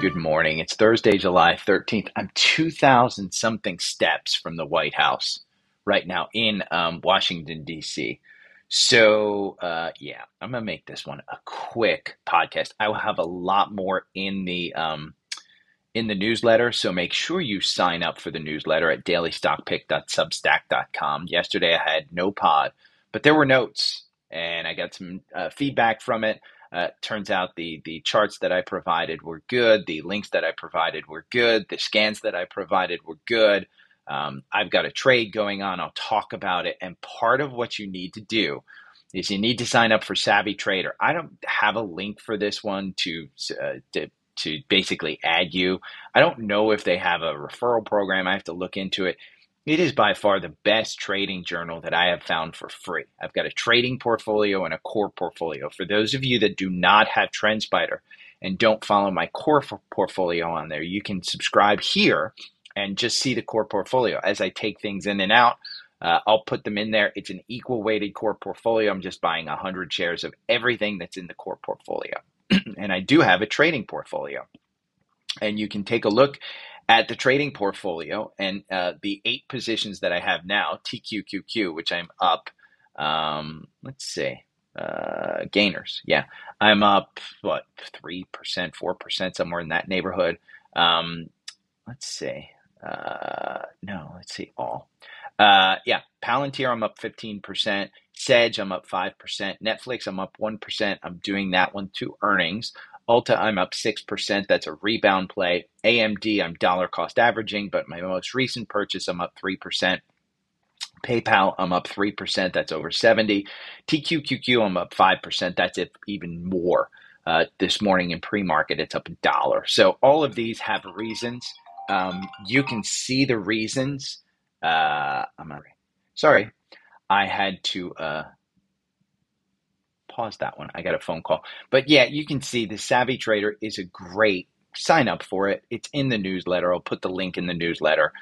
Good morning. It's Thursday, July 13th. I'm 2,000 something steps from the White House right now in Washington, D.C. So, I'm going to make this one a quick podcast. I will have a lot more in the newsletter. So make sure you sign up for the newsletter at dailystockpick.substack.com. Yesterday, I had no pod, but there were notes and I got some feedback from it. Turns out the charts that I provided were good. The links that I provided were good. The scans that I provided were good. I've got a trade going on. I'll talk about it. And part of what you need to do is you need to sign up for Savvy Trader. I don't have a link for this one to basically add you. I don't know if they have a referral program. I have to look into it. It is by far the best trading journal that I have found for free. I've got a trading portfolio and a core portfolio. For those of you that do not have TrendSpider and don't follow my core portfolio on there, you can subscribe here and just see the core portfolio. As I take things in and out, I'll put them in there. It's an equal weighted core portfolio. I'm just buying 100 shares of everything that's in the core portfolio. And I do have a trading portfolio. And you can take a look at the trading portfolio and the 8 positions that I have now, TQQQ, which I'm up, gainers. Yeah, I'm up, 3%, 4%, somewhere in that neighborhood. All. Palantir, I'm up 15%. Sedge, I'm up 5%. Netflix, I'm up 1%. I'm doing that one to earnings. Ulta, I'm up 6%. That's a rebound play. AMD, I'm dollar cost averaging, but my most recent purchase, I'm up 3%. PayPal, I'm up 3%. That's over 70. TQQQ, I'm up 5%. That's even more. This morning in pre-market, it's up $1. So all of these have reasons. You can see the reasons. Sorry. I had to... pause that one. I got a phone call. But yeah, you can see the Savvy Trader is a great sign up for it. It's in the newsletter. I'll put the link in the newsletter.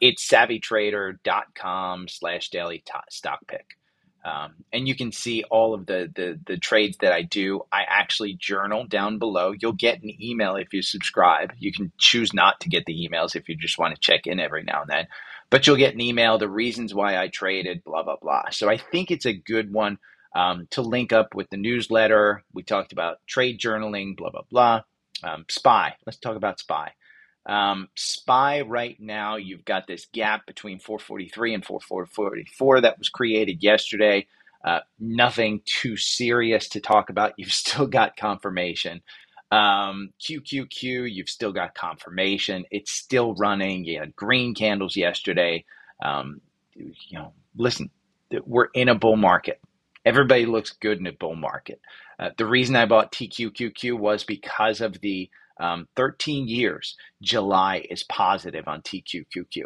It's savvytrader.com/dailystockpick. And you can see all of the trades that I do. I actually journal down below. You'll get an email if you subscribe. You can choose not to get the emails if you just want to check in every now and then. But you'll get an email, the reasons why I traded, blah, blah, blah. So I think it's a good one. To link up with the newsletter. We talked about trade journaling, blah, blah, blah. SPY. Let's talk about SPY. SPY right now, you've got this gap between 443 and 444 that was created yesterday. Nothing too serious to talk about. You've still got confirmation. QQQ, you've still got confirmation. It's still running. You had green candles yesterday. Listen, we're in a bull market. Everybody looks good in a bull market. The reason I bought TQQQ was because of the 13 years. July is positive on TQQQ.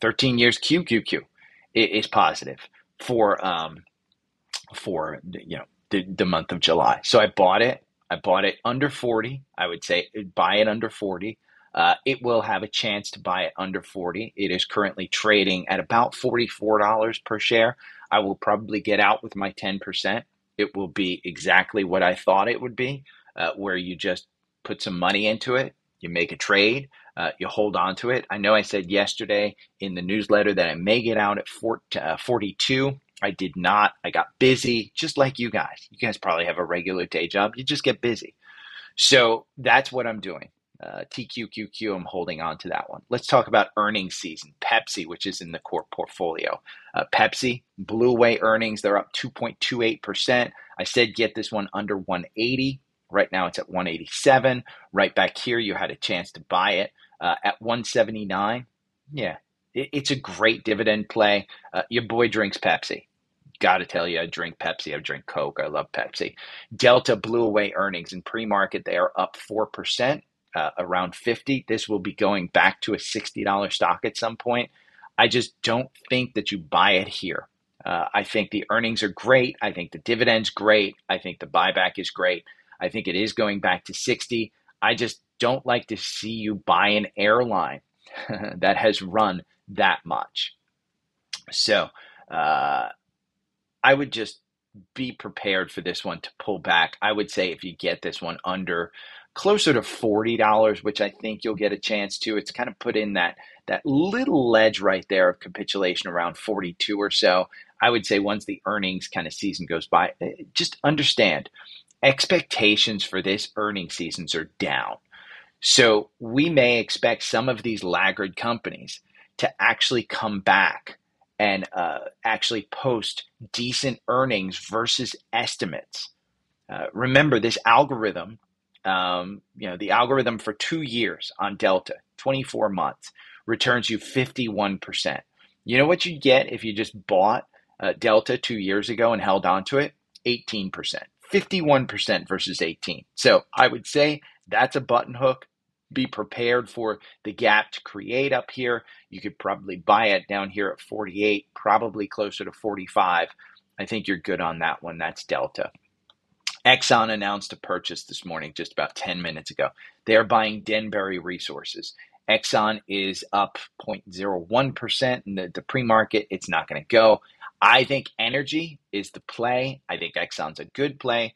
13 years QQQ is positive for the month of July. So I bought it. I bought it under 40. I would say buy it under 40. It will have a chance to buy it under 40. It is currently trading at about $44 per share. I will probably get out with my 10%. It will be exactly what I thought it would be, where you just put some money into it, you make a trade, you hold on to it. I know I said yesterday in the newsletter that I may get out at 42. I did not. I got busy, just like you guys. You guys probably have a regular day job. You just get busy. So that's what I'm doing. TQQQ, I'm holding on to that one. Let's talk about earnings season. Pepsi, which is in the core portfolio. Pepsi blew away earnings. They're up 2.28%. I said get this one under 180. Right now it's at 187. Right back here, you had a chance to buy it at 179. Yeah, it's a great dividend play. Your boy drinks Pepsi. got to tell you, I drink Pepsi. I drink Coke. I love Pepsi. Delta blew away earnings. In pre-market, they are up 4%, around 50. This will be going back to a $60 stock at some point. I just don't think that you buy it here. I think the earnings are great. I think the dividend's great. I think the buyback is great. I think it is going back to 60. I just don't like to see you buy an airline that has run that much. So I would just be prepared for this one to pull back. I would say if you get this one under closer to $40, which I think you'll get a chance to, it's kind of put in that little ledge right there of capitulation around 42 or so. I would say once the earnings kind of season goes by, just understand expectations for this earnings seasons are down. So we may expect some of these laggard companies to actually come back and actually post decent earnings versus estimates. Remember this algorithm, the algorithm for 2 years on Delta, 24 months, returns you 51%. You know what you'd get if you just bought Delta 2 years ago and held onto it? 18%, 51% versus 18. So I would say that's a button hook. Be prepared for the gap to create up here. You could probably buy it down here at 48, probably closer to 45. I think you're good on that one. That's Delta. Exxon announced a purchase this morning, just about 10 minutes ago. They are buying Denbury Resources. Exxon is up 0.01% in the pre-market. It's not going to go. I think energy is the play. I think Exxon's a good play.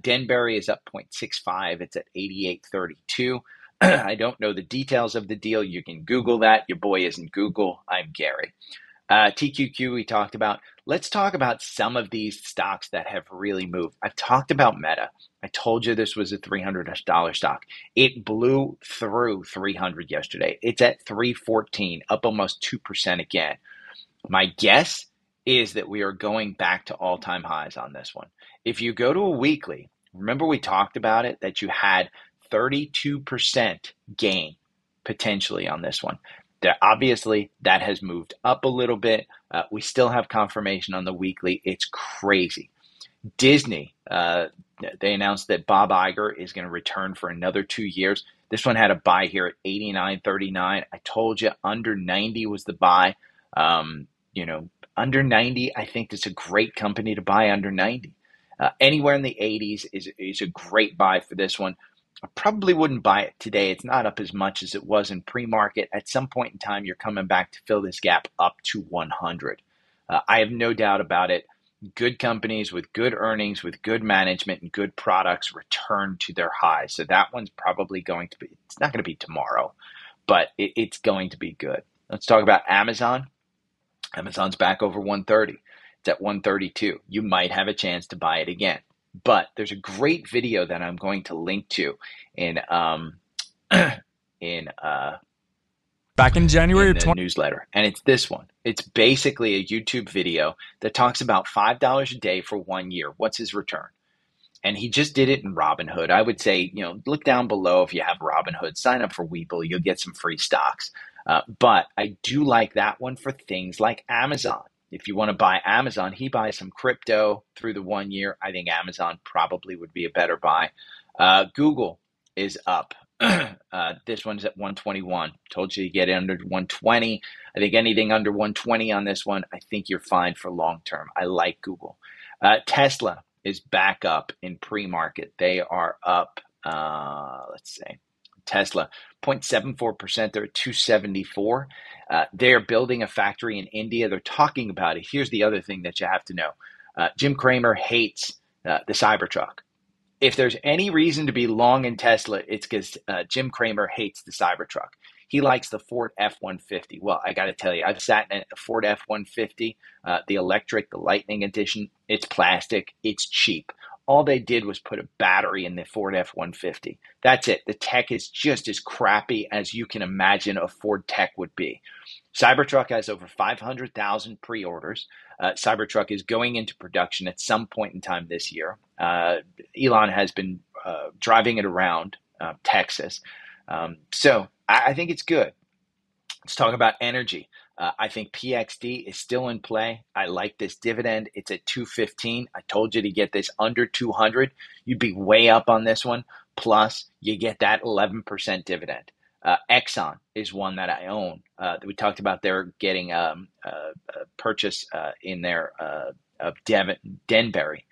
Denbury is up 0.65. It's at 88.32. I don't know the details of the deal. You can Google that. Your boy isn't Google. I'm Gary. TQQ we talked about. Let's talk about some of these stocks that have really moved. I've talked about Meta. I told you this was a $300 stock. It blew through 300 yesterday. It's at 314, up almost 2% again. My guess is that we are going back to all-time highs on this one. If you go to a weekly, remember we talked about it, that you had 32% gain potentially on this one. There, obviously, that has moved up a little bit. We still have confirmation on the weekly. It's crazy. Disney, they announced that Bob Iger is going to return for another 2 years. This one had a buy here at 89.39. I told you under 90 was the buy. Under 90, I think it's a great company to buy under 90. Anywhere in the 80s is a great buy for this one. I probably wouldn't buy it today. It's not up as much as it was in pre-market. At some point in time, you're coming back to fill this gap up to 100. I have no doubt about it. Good companies with good earnings, with good management, and good products return to their highs. So that one's probably going to be, it's not going to be tomorrow, but it's going to be good. Let's talk about Amazon. Amazon's back over 130. It's at 132. You might have a chance to buy it again. But there's a great video that I'm going to link to back in January in the newsletter, and it's this one. It's basically a YouTube video that talks about $5 a day for 1 year. What's his return? And he just did it in Robinhood. I would say, look down below if you have Robinhood. Sign up for Webull. You'll get some free stocks. But I do like that one for things like Amazon. If you want to buy Amazon, he buys some crypto through the 1 year. I think Amazon probably would be a better buy. Google is up. This one's at 121. Told you to get it under 120. I think anything under 120 on this one, I think you're fine for long term. I like Google. Tesla is back up in pre-market. They are up, let's see. Tesla, 0.74%. They're at 274. They're building a factory in India. They're talking about it. Here's the other thing that you have to know. Jim Cramer hates the Cybertruck. If there's any reason to be long in Tesla, it's because Jim Cramer hates the Cybertruck. He likes the Ford F-150. Well, I got to tell you, I've sat in a Ford F-150, the electric, the Lightning edition. It's plastic. It's cheap. All they did was put a battery in the Ford F-150. That's it. The tech is just as crappy as you can imagine a Ford tech would be. Cybertruck has over 500,000 pre-orders. Cybertruck is going into production at some point in time this year. Elon has been driving it around Texas. So I think it's good. Let's talk about energy. I think PXD is still in play. I like this dividend. It's at 215. I told you to get this under 200. You'd be way up on this one. Plus, you get that 11% dividend. Exxon is one that I own. We talked about they're getting a purchase in their of Denbury.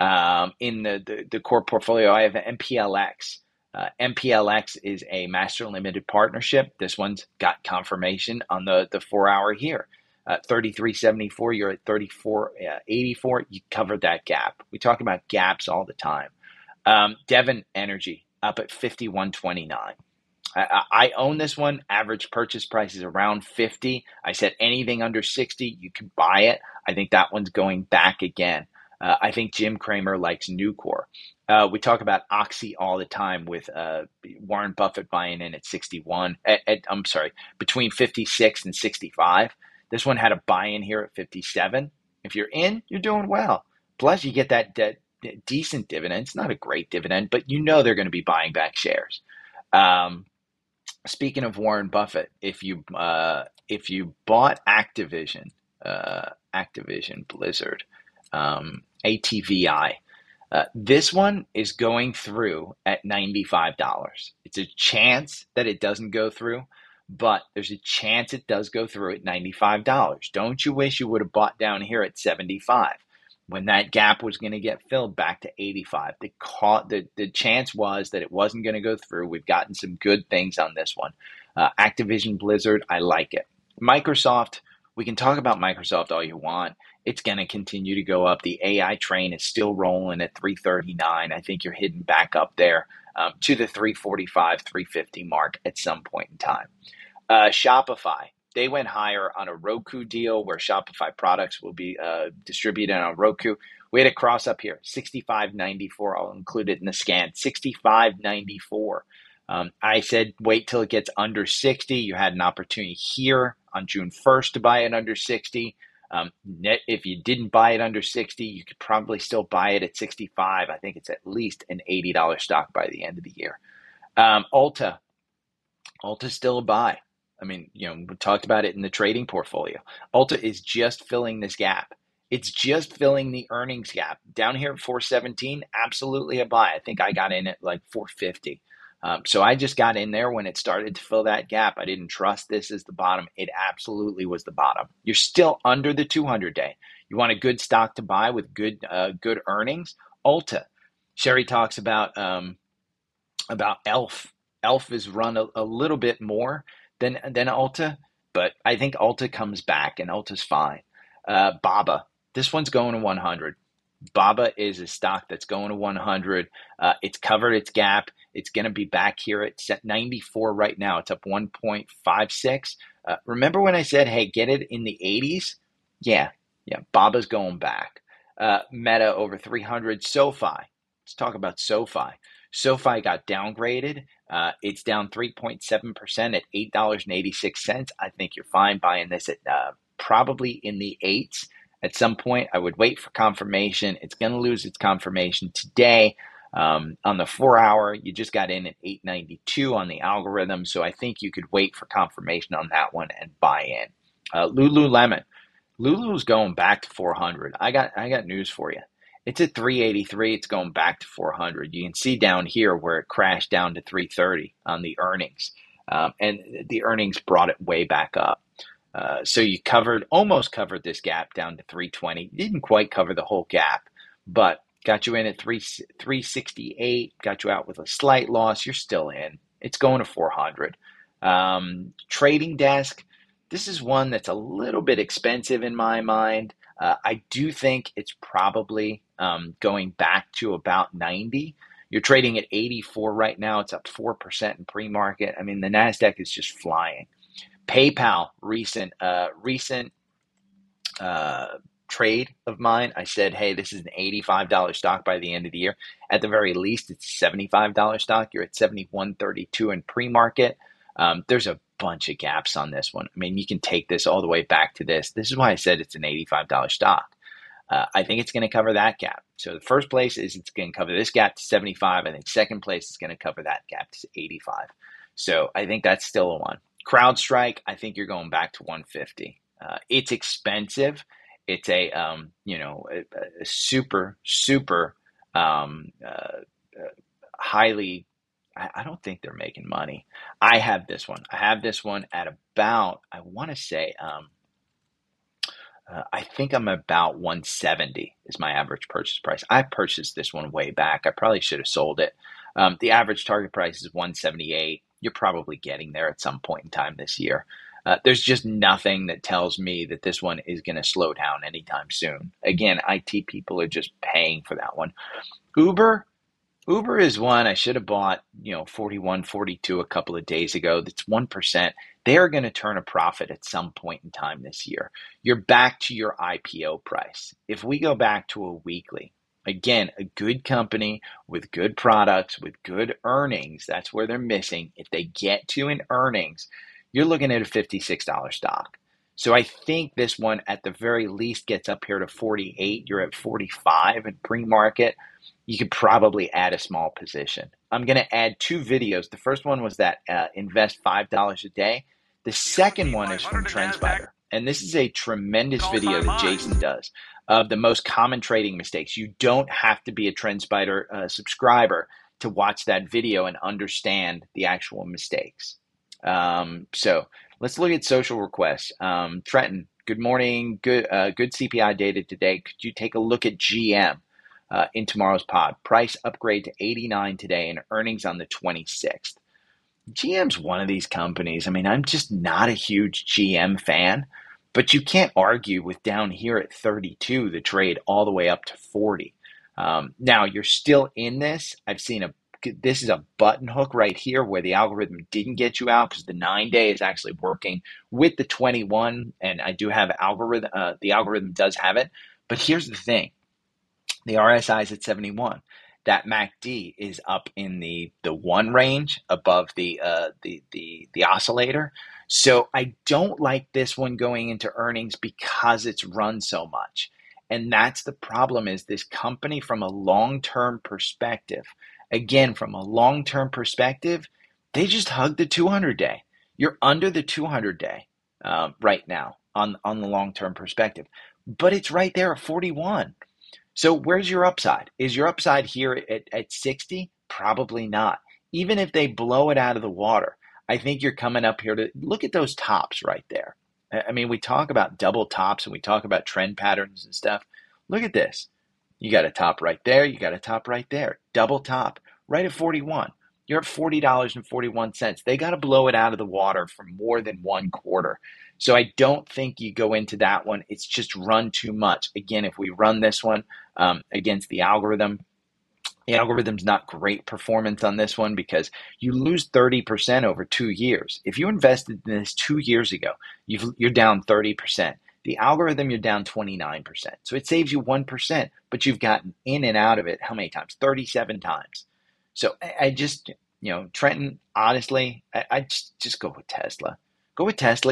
In the core portfolio, I have an MPLX. MPLX is a master limited partnership. This one's got confirmation on the 4 hour here. 33.74, you're at 34.84. You covered that gap. We talk about gaps all the time. Devon Energy up at 51.29. I own this one. Average purchase price is around 50. I said anything under 60, you can buy it. I think that one's going back again. I think Jim Cramer likes Nucor. We talk about Oxy all the time with Warren Buffett buying in at 61. I'm sorry, between 56 and 65. This one had a buy in here at 57. If you're in, you're doing well. Plus, you get that decent dividend. It's not a great dividend, but you know they're going to be buying back shares. Speaking of Warren Buffett, if you bought Activision Blizzard, ATVI, this one is going through at $95. It's a chance that it doesn't go through, but there's a chance it does go through at $95. Don't you wish you would have bought down here at $75 when that gap was going to get filled back to $85? The chance was that it wasn't going to go through. We've gotten some good things on this one. Activision Blizzard, I like it. Microsoft, we can talk about Microsoft all you want. It's going to continue to go up. The AI train is still rolling at 339. I think you're hitting back up there to the 345, 350 mark at some point in time. Shopify, they went higher on a Roku deal where Shopify products will be distributed on Roku. We had a cross up here, 65.94. I'll include it in the scan, 65.94. I said wait till it gets under 60. You had an opportunity here on June 1st to buy it under 60. If you didn't buy it under 60, you could probably still buy it at 65. I think it's at least an $80 stock by the end of the year. Ulta's still a buy. I mean, you know, we talked about it in the trading portfolio. Ulta is just filling this gap. It's just filling the earnings gap. Down here at 417, absolutely a buy. I think I got in at like 450. So I just got in there when it started to fill that gap. I didn't trust this as the bottom. It absolutely was the bottom. You're still under the 200-day. You want a good stock to buy with good earnings? Ulta. Sherry talks about Elf. Elf is run a little bit more than Ulta, but I think Ulta comes back and Ulta's fine. Baba. This one's going to 100. Baba is a stock that's going to 100. It's covered its gap. It's going to be back here. It's at 94 right now. It's up 1.56. Remember when I said, hey, get it in the 80s? Yeah, Baba's going back. Meta over 300. SoFi. Let's talk about SoFi. SoFi got downgraded. It's down 3.7% at $8.86. I think you're fine buying this at probably in the 8s. At some point, I would wait for confirmation. It's going to lose its confirmation today. On the 4 hour, you just got in at 892 on the algorithm. So I think you could wait for confirmation on that one and buy in. Lululemon. Lulu's going back to 400. I got news for you. It's at 383. It's going back to 400. You can see down here where it crashed down to 330 on the earnings. And the earnings brought it way back up. So you almost covered this gap down to 320. You didn't quite cover the whole gap, but got you in at 368, got you out with a slight loss. You're still in. It's going to 400. Trading Desk, this is one that's a little bit expensive in my mind. I do think it's probably going back to about 90. You're trading at 84 right now. It's up 4% in pre-market. I mean, the NASDAQ is just flying. PayPal, recent trade of mine. I said, hey, this is an $85 stock by the end of the year. At the very least, it's a $75 stock. You're at $71.32 in pre-market. There's a bunch of gaps on this one. I mean, you can take this all the way back to this. This is why I said it's an $85 stock. I think it's going to cover that gap. So the first place is it's going to cover this gap to 75. I think second place is going to cover that gap to 85. So I think that's still a one. CrowdStrike, I think you're going back to 150. It's expensive. It's a a super highly. I don't think they're making money. I have this one. At about, I want to say, I think I'm about 170 is my average purchase price. I purchased this one way back. I probably should have sold it. The average target price is 178. You're probably getting there at some point in time this year. There's just nothing that tells me that this one is going to slow down anytime soon. Again, IT people are just paying for that one. Uber is one I should have bought, 41, 42 a couple of days ago. That's 1%. They are going to turn a profit at some point in time this year. You're back to your IPO price. If we go back to a weekly, again, a good company with good products, with good earnings, that's where they're missing. If they get to an earnings, you're looking at a $56 stock. So I think this one at the very least gets up here to 48. You're at 45 in pre-market. You could probably add a small position. I'm going to add two videos. The first one was that invest $5 a day. The second one is from TrendSpider. And this is a tremendous video that Jason does of the most common trading mistakes. You don't have to be a TrendSpider subscriber to watch that video and understand the actual mistakes. So let's look at social requests. Trenton, good morning. Good CPI data today. Could you take a look at GM? In tomorrow's pod, price upgrade to 89 today and earnings on the 26th. GM's one of these companies. I mean, I'm just not a huge GM fan, but you can't argue with down here at 32, the trade all the way up to 40. Now you're still in this. I've seen this is a button hook right here where the algorithm didn't get you out because the 9-day is actually working with the 21. And I do have algorithm. The algorithm does have it, but here's the thing. The RSI is at 71. That MACD is up in the 1 range above the oscillator. So I don't like this one going into earnings because it's run so much. And that's the problem is this company from a long-term perspective. Again, from a long-term perspective, they just hugged the 200-day. You're under the 200-day right now on the long-term perspective. But it's right there at 41. So where's your upside? Is your upside here at 60? Probably not. Even if they blow it out of the water, I think you're coming up here to look at those tops right there. I mean, we talk about double tops and we talk about trend patterns and stuff. Look at this. You got a top right there. You got a top right there. Double top right at 41. You're at $40.41. They got to blow it out of the water for more than one quarter. So I don't think you go into that one. It's just run too much. Again, if we run this one against the algorithm, the algorithm's not great performance on this one because you lose 30% over 2 years. If you invested in this 2 years ago, you're down 30%. The algorithm, you're down 29%. So it saves you 1%, but you've gotten in and out of it how many times? 37 times. So I just, Trenton, honestly, I just go with Tesla.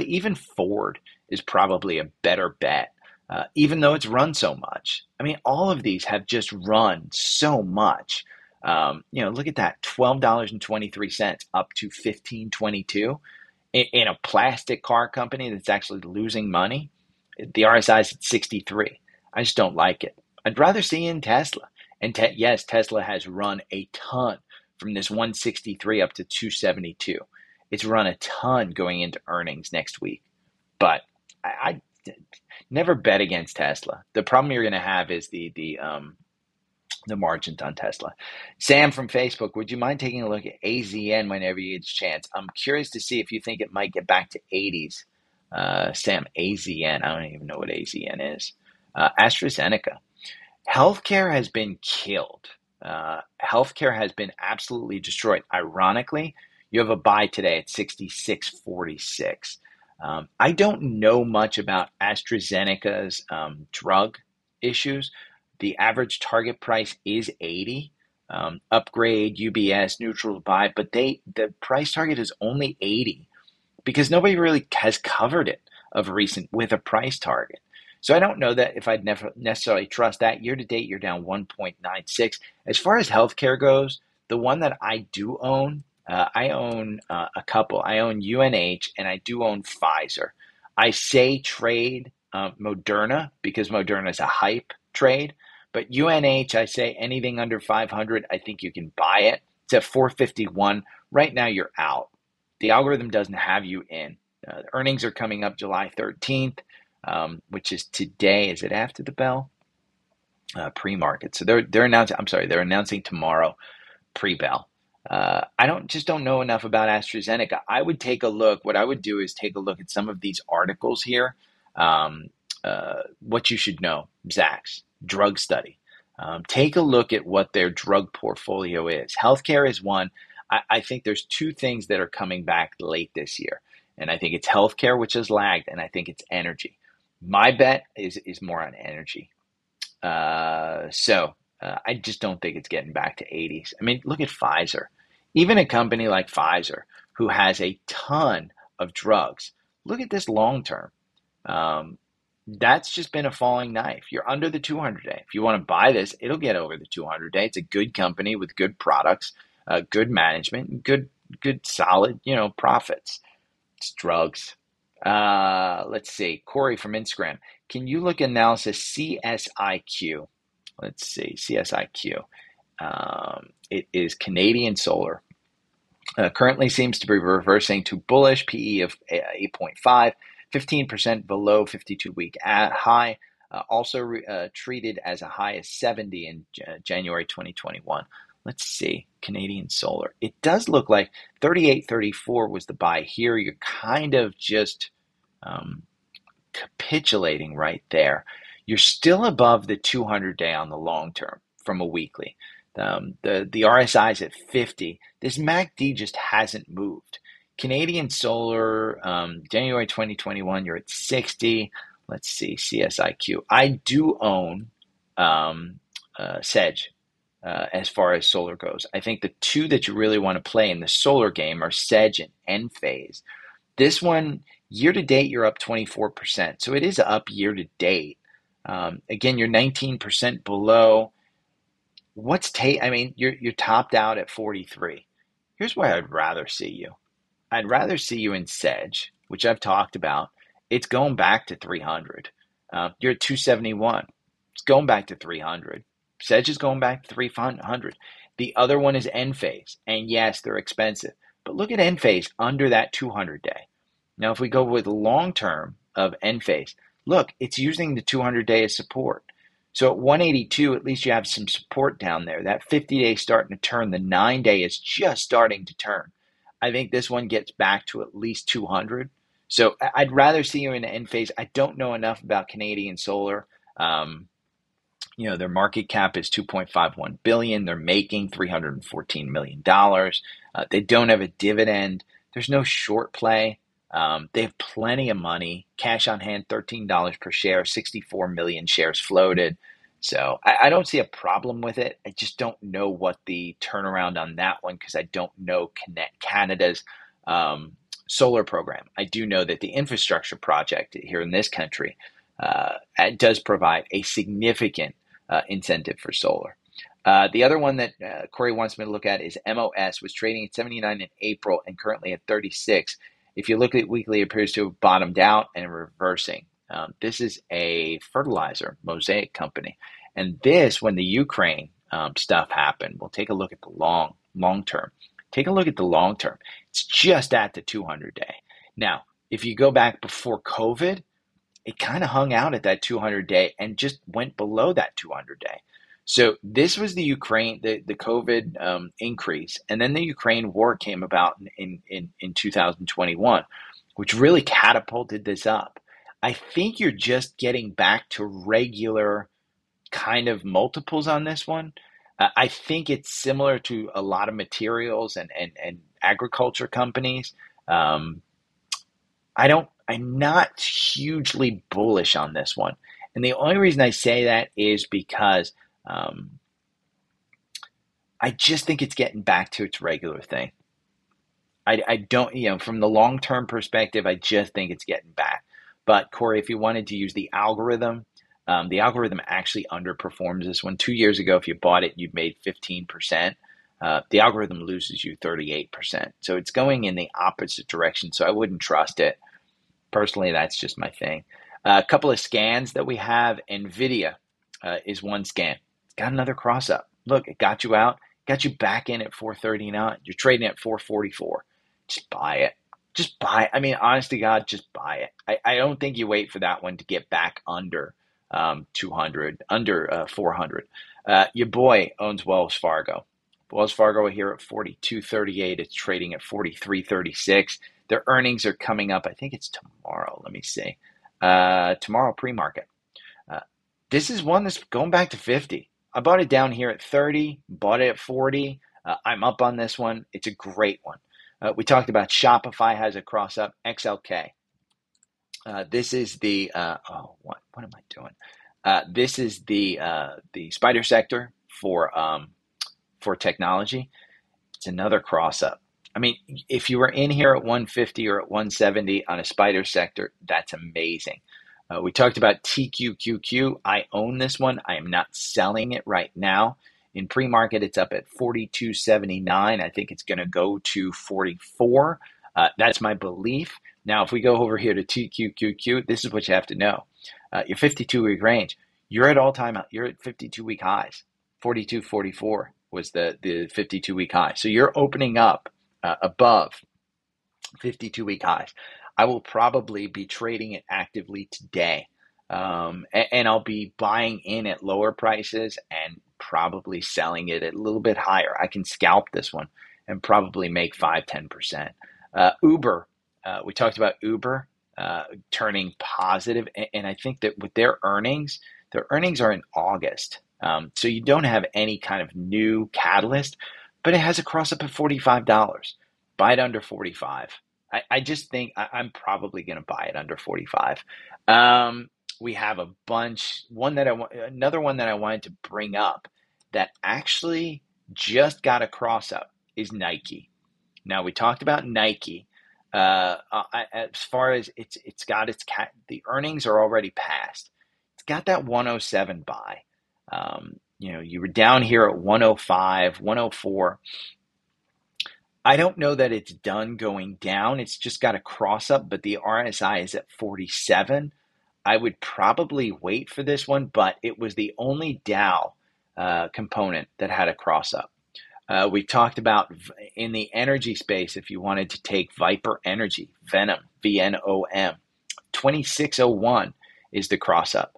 Even Ford is probably a better bet, even though it's run so much. I mean, all of these have just run so much. Look at that, $12.23 up to $15.22 in a plastic car company that's actually losing money. The RSI is at 63. I just don't like it. I'd rather see in Tesla. And yes, Tesla has run a ton from this 163 up to 272. It's run a ton going into earnings next week. But I never bet against Tesla. The problem you're going to have is the margins on Tesla. Sam from Facebook, would you mind taking a look at AZN whenever you get a chance? I'm curious to see if you think it might get back to 80s. Sam, AZN, I don't even know what AZN is. AstraZeneca. Healthcare has been killed. Healthcare has been absolutely destroyed. Ironically, you have a buy today at 66.46. I don't know much about AstraZeneca's drug issues. The average target price is 80. Upgrade, UBS, neutral buy, but the price target is only 80 because nobody really has covered it of recent with a price target. So I don't know that if I'd never necessarily trust that. Year to date, you're down 1.96. As far as healthcare goes, the one that I do own I own a couple. I own UNH and I do own Pfizer. I say trade Moderna because Moderna is a hype trade, but UNH, I say anything under 500, I think you can buy it. It's at 451. Right now you're out. The algorithm doesn't have you in. The earnings are coming up July 13th, which is today. Is it after the bell? Pre-market. So they're announcing, I'm sorry, they're announcing tomorrow pre-bell. I don't know enough about AstraZeneca. I would take a look. What I would do is take a look at some of these articles here. What you should know, Zacks, drug study. Take a look at what their drug portfolio is. Healthcare is one. I think there's two things that are coming back late this year. And I think it's healthcare, which has lagged. And I think it's energy. My bet is more on energy. I just don't think it's getting back to 80s. I mean, look at Pfizer. Even a company like Pfizer, who has a ton of drugs, look at this long term. That's just been a falling knife. You're under the 200-day. If you want to buy this, it'll get over the 200-day. It's a good company with good products, good management, good solid, profits. It's drugs. Let's see. Corey from Instagram. Can you look at analysis CSIQ? Let's see, CSIQ. It is Canadian Solar. Currently seems to be reversing to bullish, PE of 8.5, 15% below 52-week high, treated as a high as 70 in January 2021. Let's see, Canadian Solar. It does look like 38.34 was the buy here. You're kind of just capitulating right there. You're still above the 200-day on the long term from a weekly. The RSI is at 50. This MACD just hasn't moved. Canadian Solar, January 2021, you're at 60. Let's see, CSIQ. I do own Sedge as far as solar goes. I think the two that you really want to play in the solar game are Sedge and Enphase. This one, year to date, you're up 24%. So it is up year to date. Again, you're 19% below. You're topped out at 43. Here's where I'd rather see you. I'd rather see you in Sedge, which I've talked about. It's going back to 300. You're at 271. It's going back to 300. Sedge is going back to 300. The other one is Enphase. And yes, they're expensive, but look at Enphase under that 200 day. Now, if we go with long term of Enphase, look, it's using the 200-day as support. So at 182, at least you have some support down there. That 50-day is starting to turn. The 9-day is just starting to turn. I think this one gets back to at least 200. So I'd rather see you in the Enphase. I don't know enough about Canadian Solar. Their market cap is $2.51 billion. They're making $314 million. They don't have a dividend. There's no short play. They have plenty of money, cash on hand, $13 per share, 64 million shares floated. So I don't see a problem with it. I just don't know what the turnaround on that one, because I don't know Canada's solar program. I do know that the infrastructure project here in this country does provide a significant incentive for solar. The other one that Corey wants me to look at is MOS, was trading at 79 in April and currently at 36. If you look at it weekly, it appears to have bottomed out and reversing. This is a fertilizer mosaic company. And this, when the Ukraine stuff happened, we'll take a look at the long term. Take a look at the long term. It's just at the 200-day. Now, if you go back before COVID, it kind of hung out at that 200-day and just went below that 200-day. So this was the Ukraine, the COVID increase. And then the Ukraine war came about in 2021, which really catapulted this up. I think you're just getting back to regular kind of multiples on this one. I think it's similar to a lot of materials and agriculture companies. I'm not hugely bullish on this one. And the only reason I say that is because I just think it's getting back to its regular thing. I don't, from the long-term perspective, I just think it's getting back. But Corey, if you wanted to use the algorithm actually underperforms this one. 2 years ago, if you bought it, you made 15%. the algorithm loses you 38%. So it's going in the opposite direction. So I wouldn't trust it. Personally, that's just my thing. A couple of scans that we have. NVIDIA is one scan. It's got another cross up. Look, it got you out, got you back in at 439. You're trading at 444. Just buy it. Just buy it. I mean, honest to God, just buy it. I don't think you wait for that one to get back under 200, under 400. Your boy owns Wells Fargo. Wells Fargo are here at 42.38. It's trading at 43.36. Their earnings are coming up. I think it's tomorrow. Let me see. Tomorrow pre-market. This is one that's going back to 50. I bought it down here at 30, bought it at 40. I'm up on this one. It's a great one. We talked about Shopify has a cross up. XLK. This is the, what am I doing? This is the spider sector for technology. It's another cross up. I mean, if you were in here at 150 or at 170 on a spider sector, that's amazing. We talked about TQQQ. I own this one. I am not selling it right now. In pre-market, it's up at 42.79. I think it's going to go to 44. That's my belief. Now, if we go over here to TQQQ, this is what you have to know. Your 52-week range, you're at all-time, you're at 52-week highs. 42.44 was the 52-week high. So you're opening up above 52-week highs. I will probably be trading it actively today, and I'll be buying in at lower prices and probably selling it at a little bit higher. I can scalp this one and probably make 5, 10%. Uber, we talked about Uber turning positive, and I think that with their earnings are in August. So you don't have any kind of new catalyst, but it has a cross up at $45. Buy it under 45. I just think I'm probably going to buy it under 45. We have a bunch. Another one that I wanted to bring up that actually just got a cross up is Nike. Now we talked about Nike. As far as it's got its the earnings are already passed. It's got that 107 buy. You know, you were down here at 105, 104. I don't know that it's done going down. It's just got a cross up, but the RSI is at 47. I would probably wait for this one, but it was the only Dow component that had a cross up. We talked about in the energy space, if you wanted to take Viper Energy, Venom, VNOM, 2601 is the cross up.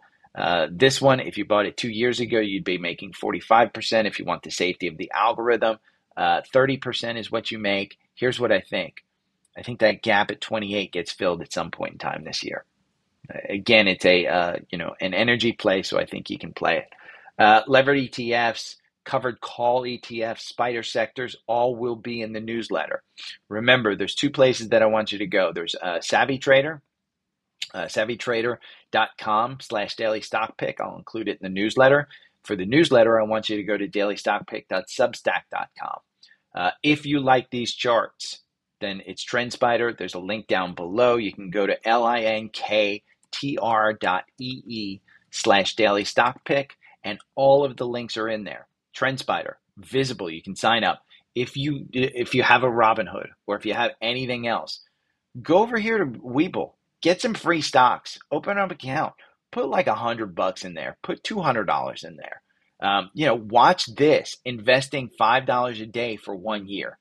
This one, if you bought it 2 years ago, you'd be making 45%. If you want the safety of the algorithm, 30% is what you make. Here's what I think. I think that gap at 28 gets filled at some point in time this year. Again, it's a you know, an energy play, so I think you can play it. Levered ETFs, covered call ETFs, spider sectors, all will be in the newsletter. Remember, there's two places that I want you to go. There's Savvy Trader, savvytrader.com/dailystockpick. I'll include it in the newsletter. For the newsletter, I want you to go to dailystockpick.substack.com. If you like these charts, then it's TrendSpider. There's a link down below. You can go to linktr.ee/dailystockpick, and all of the links are in there. TrendSpider, visible. You can sign up. If you have a Robinhood or if you have anything else, go over here to Webull. Get some free stocks. Open up an account. Put like $100 in there. Put $200 in there. You know, watch this. Investing $5 a day for 1 year.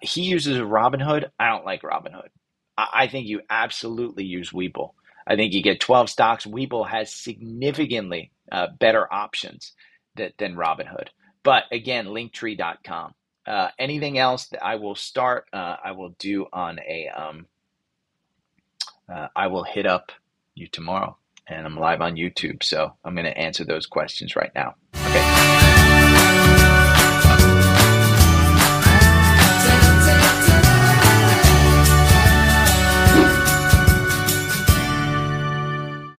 He uses Robinhood. I don't like Robinhood. I think you absolutely use Webull. I think you get 12 stocks. Webull has significantly better options than Robinhood. But again, linktree.com. Anything else that I will start, I will do on a, I will hit up you tomorrow, and I'm live on YouTube. So I'm going to answer those questions right now.